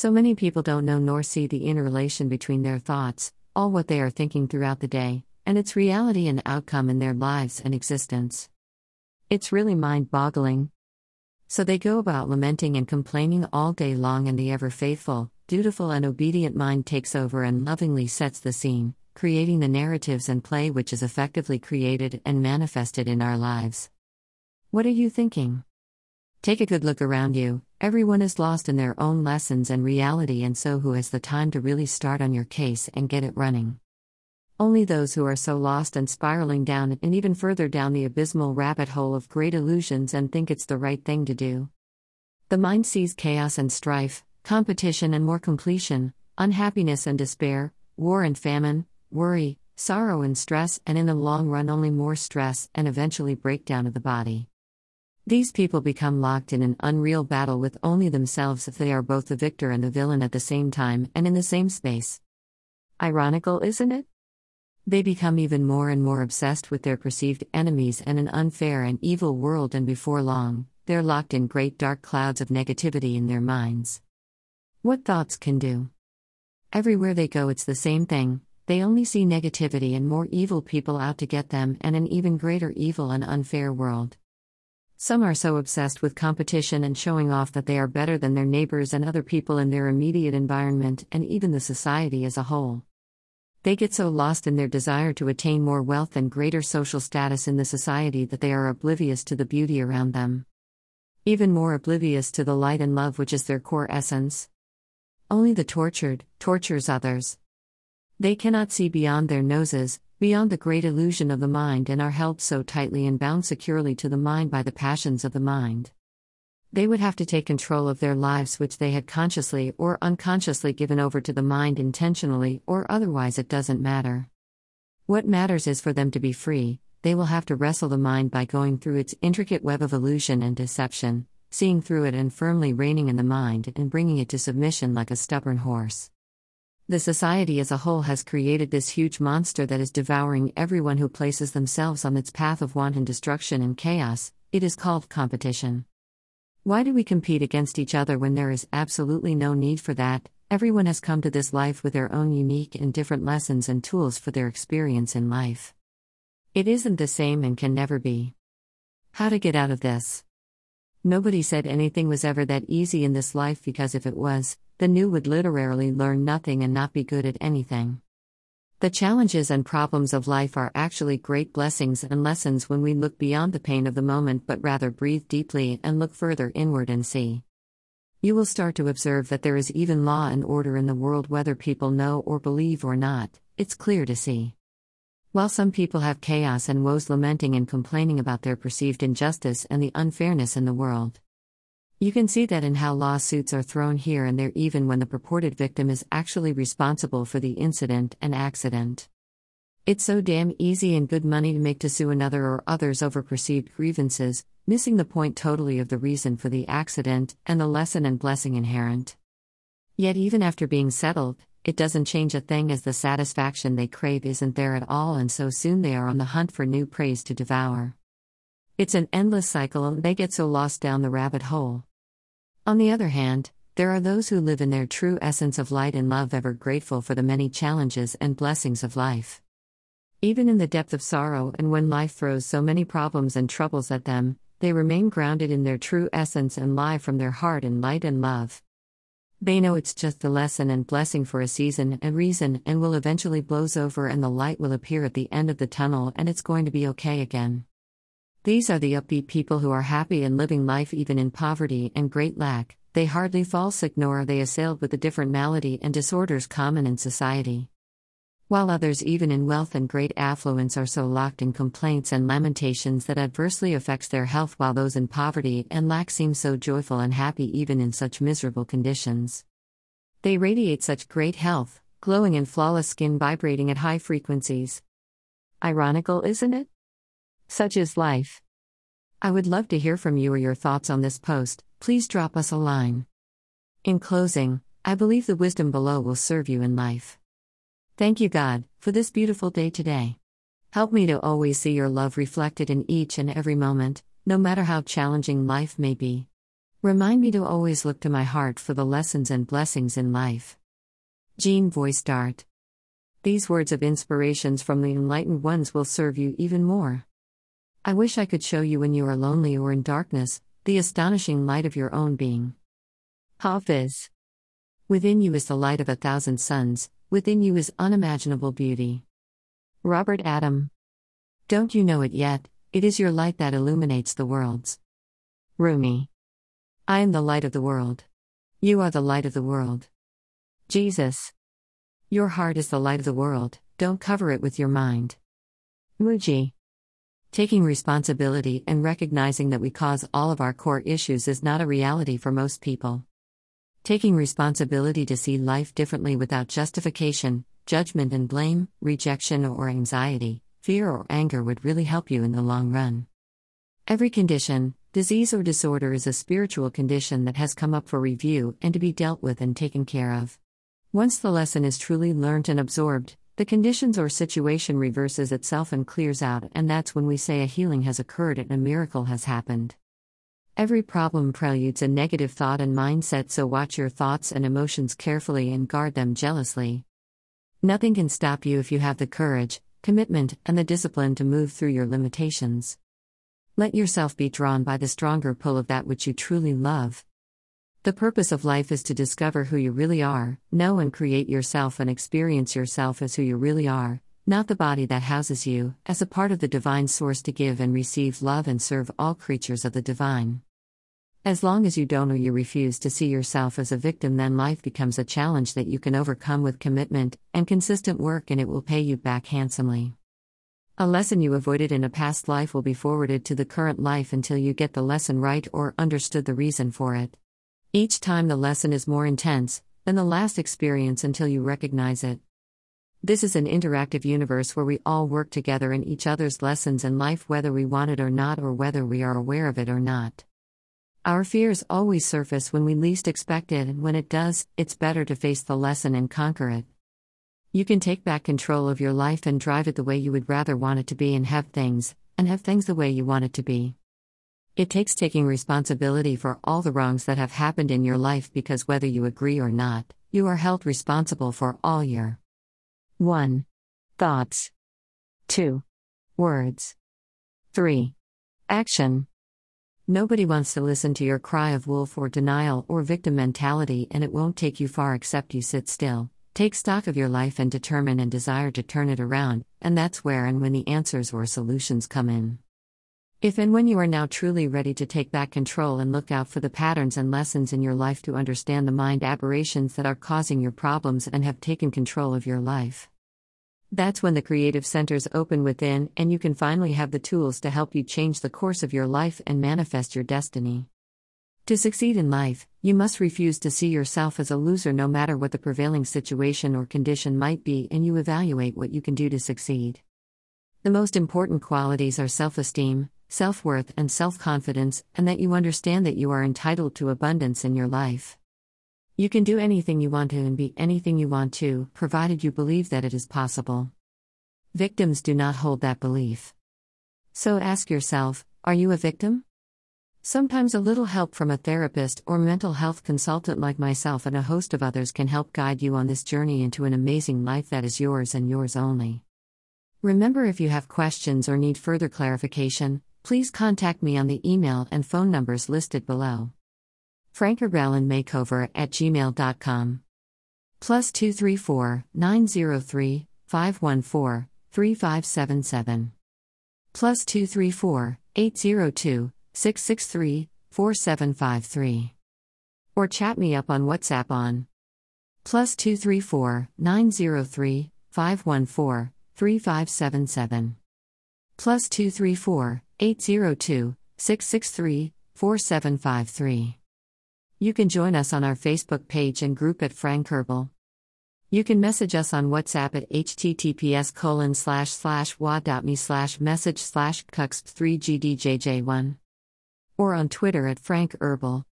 So many people don't know nor see the interrelation between their thoughts, all what they are thinking throughout the day, and its reality and outcome in their lives and existence. It's really mind-boggling. So they go about lamenting and complaining all day long, and the ever-faithful, dutiful and obedient mind takes over and lovingly sets the scene, creating the narratives and play which is effectively created and manifested in our lives. What are you thinking? Take a good look around you. Everyone is lost in their own lessons and reality, and so who has the time to really start on your case and get it running? Only those who are so lost and spiraling down and even further down the abysmal rabbit hole of great illusions and think it's the right thing to do. The mind sees chaos and strife, competition and more completion, unhappiness and despair, war and famine, worry, sorrow and stress, and in the long run only more stress and eventually breakdown of the body. These people become locked in an unreal battle with only themselves if they are both the victor and the villain at the same time and in the same space. Ironical, isn't it? They become even more and more obsessed with their perceived enemies and an unfair and evil world, and before long, they're locked in great dark clouds of negativity in their minds. What thoughts can do? Everywhere they go, it's the same thing. They only see negativity and more evil people out to get them and an even greater evil and unfair world. Some are so obsessed with competition and showing off that they are better than their neighbors and other people in their immediate environment and even the society as a whole. They get so lost in their desire to attain more wealth and greater social status in the society that they are oblivious to the beauty around them. Even more oblivious to the light and love which is their core essence. Only the tortured tortures others. They cannot see beyond their noses, beyond the great illusion of the mind, and are held so tightly and bound securely to the mind by the passions of the mind. They would have to take control of their lives, which they had consciously or unconsciously given over to the mind, intentionally or otherwise, it doesn't matter. What matters is for them to be free. They will have to wrestle the mind by going through its intricate web of illusion and deception, seeing through it and firmly reining in the mind and bringing it to submission like a stubborn horse. The society as a whole has created this huge monster that is devouring everyone who places themselves on its path of wanton destruction and chaos. It is called competition. Why do we compete against each other when there is absolutely no need for that? Everyone has come to this life with their own unique and different lessons and tools for their experience in life. It isn't the same and can never be. How to get out of this? Nobody said anything was ever that easy in this life, because if it was, the new would literally learn nothing and not be good at anything. The challenges and problems of life are actually great blessings and lessons when we look beyond the pain of the moment, but rather breathe deeply and look further inward and see. You will start to observe that there is even law and order in the world, whether people know or believe or not. It's clear to see. While some people have chaos and woes, lamenting and complaining about their perceived injustice and the unfairness in the world. You can see that in how lawsuits are thrown here and there, even when the purported victim is actually responsible for the incident and accident. It's so damn easy and good money to make to sue another or others over perceived grievances, missing the point totally of the reason for the accident and the lesson and blessing inherent. Yet even after being settled, it doesn't change a thing, as the satisfaction they crave isn't there at all, and so soon they are on the hunt for new praise to devour. It's an endless cycle, and they get so lost down the rabbit hole. On the other hand, there are those who live in their true essence of light and love, ever grateful for the many challenges and blessings of life. Even in the depth of sorrow, and when life throws so many problems and troubles at them, they remain grounded in their true essence and live from their heart in light and love. They know it's just the lesson and blessing for a season and reason, and will eventually blows over, and the light will appear at the end of the tunnel, and it's going to be okay again. These are the upbeat people who are happy and living life even in poverty and great lack. They hardly fall sick, nor are they assailed with the different malady and disorders common in society. While others, even in wealth and great affluence, are so locked in complaints and lamentations that adversely affects their health, while those in poverty and lack seem so joyful and happy even in such miserable conditions. They radiate such great health, glowing and flawless skin vibrating at high frequencies. Ironical, isn't it? Such is life. I would love to hear from you or your thoughts on this post. Please drop us a line. In closing, I believe the wisdom below will serve you in life. Thank you, God, for this beautiful day today. Help me to always see your love reflected in each and every moment, no matter how challenging life may be. Remind me to always look to my heart for the lessons and blessings in life. Jean voice dart. These words of inspirations from the enlightened ones will serve you even more. I wish I could show you when you are lonely or in darkness, the astonishing light of your own being. Hafiz. Within you is the light of 1,000 suns, within you is unimaginable beauty. Robert Adam. Don't you know it yet, it is your light that illuminates the worlds. Rumi. I am the light of the world. You are the light of the world. Jesus. Your heart is the light of the world, don't cover it with your mind. Muji. Taking responsibility and recognizing that we cause all of our core issues is not a reality for most people. Taking responsibility to see life differently without justification, judgment and blame, rejection or anxiety, fear or anger would really help you in the long run. Every condition, disease or disorder is a spiritual condition that has come up for review and to be dealt with and taken care of. Once the lesson is truly learnt and absorbed, the conditions or situation reverses itself and clears out, and that's when we say a healing has occurred and a miracle has happened. Every problem preludes a negative thought and mindset, so watch your thoughts and emotions carefully and guard them jealously. Nothing can stop you if you have the courage, commitment, and the discipline to move through your limitations. Let yourself be drawn by the stronger pull of that which you truly love. The purpose of life is to discover who you really are, know and create yourself and experience yourself as who you really are, not the body that houses you, as a part of the divine source to give and receive love and serve all creatures of the divine. As long as you don't or you refuse to see yourself as a victim, then life becomes a challenge that you can overcome with commitment and consistent work, and it will pay you back handsomely. A lesson you avoided in a past life will be forwarded to the current life until you get the lesson right or understood the reason for it. Each time the lesson is more intense than the last experience until you recognize it. This is an interactive universe where we all work together in each other's lessons in life, whether we want it or not, or whether we are aware of it or not. Our fears always surface when we least expect it, and when it does, it's better to face the lesson and conquer it. You can take back control of your life and drive it the way you would rather want it to be, and have things the way you want it to be. It takes taking responsibility for all the wrongs that have happened in your life, because whether you agree or not, you are held responsible for all your 1. Thoughts 2. Words 3. Action. Nobody wants to listen to your cry of wolf or denial or victim mentality, and it won't take you far except you sit still, take stock of your life and determine and desire to turn it around, and that's where and when the answers or solutions come in. If and when you are now truly ready to take back control and look out for the patterns and lessons in your life to understand the mind aberrations that are causing your problems and have taken control of your life. That's when the creative centers open within and you can finally have the tools to help you change the course of your life and manifest your destiny. To succeed in life, you must refuse to see yourself as a loser no matter what the prevailing situation or condition might be, and you evaluate what you can do to succeed. The most important qualities are self-esteem, self-worth and self-confidence, and that you understand that you are entitled to abundance in your life. You can do anything you want to and be anything you want to, provided you believe that it is possible. Victims do not hold that belief. So ask yourself, are you a victim? Sometimes a little help from a therapist or mental health consultant like myself and a host of others can help guide you on this journey into an amazing life that is yours and yours only. Remember, if you have questions or need further clarification, please contact me on the email and phone numbers listed below. Franker Gallen Makeover at gmail.com. +234 903 514 3577. +234 802 663 4753. Or chat me up on WhatsApp on +234 903 514 3577. +234 802 663 4753. You can join us on our Facebook page and group at Frank Herbal. You can message us on WhatsApp at https://wa.me/message/cuxp3gdjj1. Or on Twitter at Frank Herbal.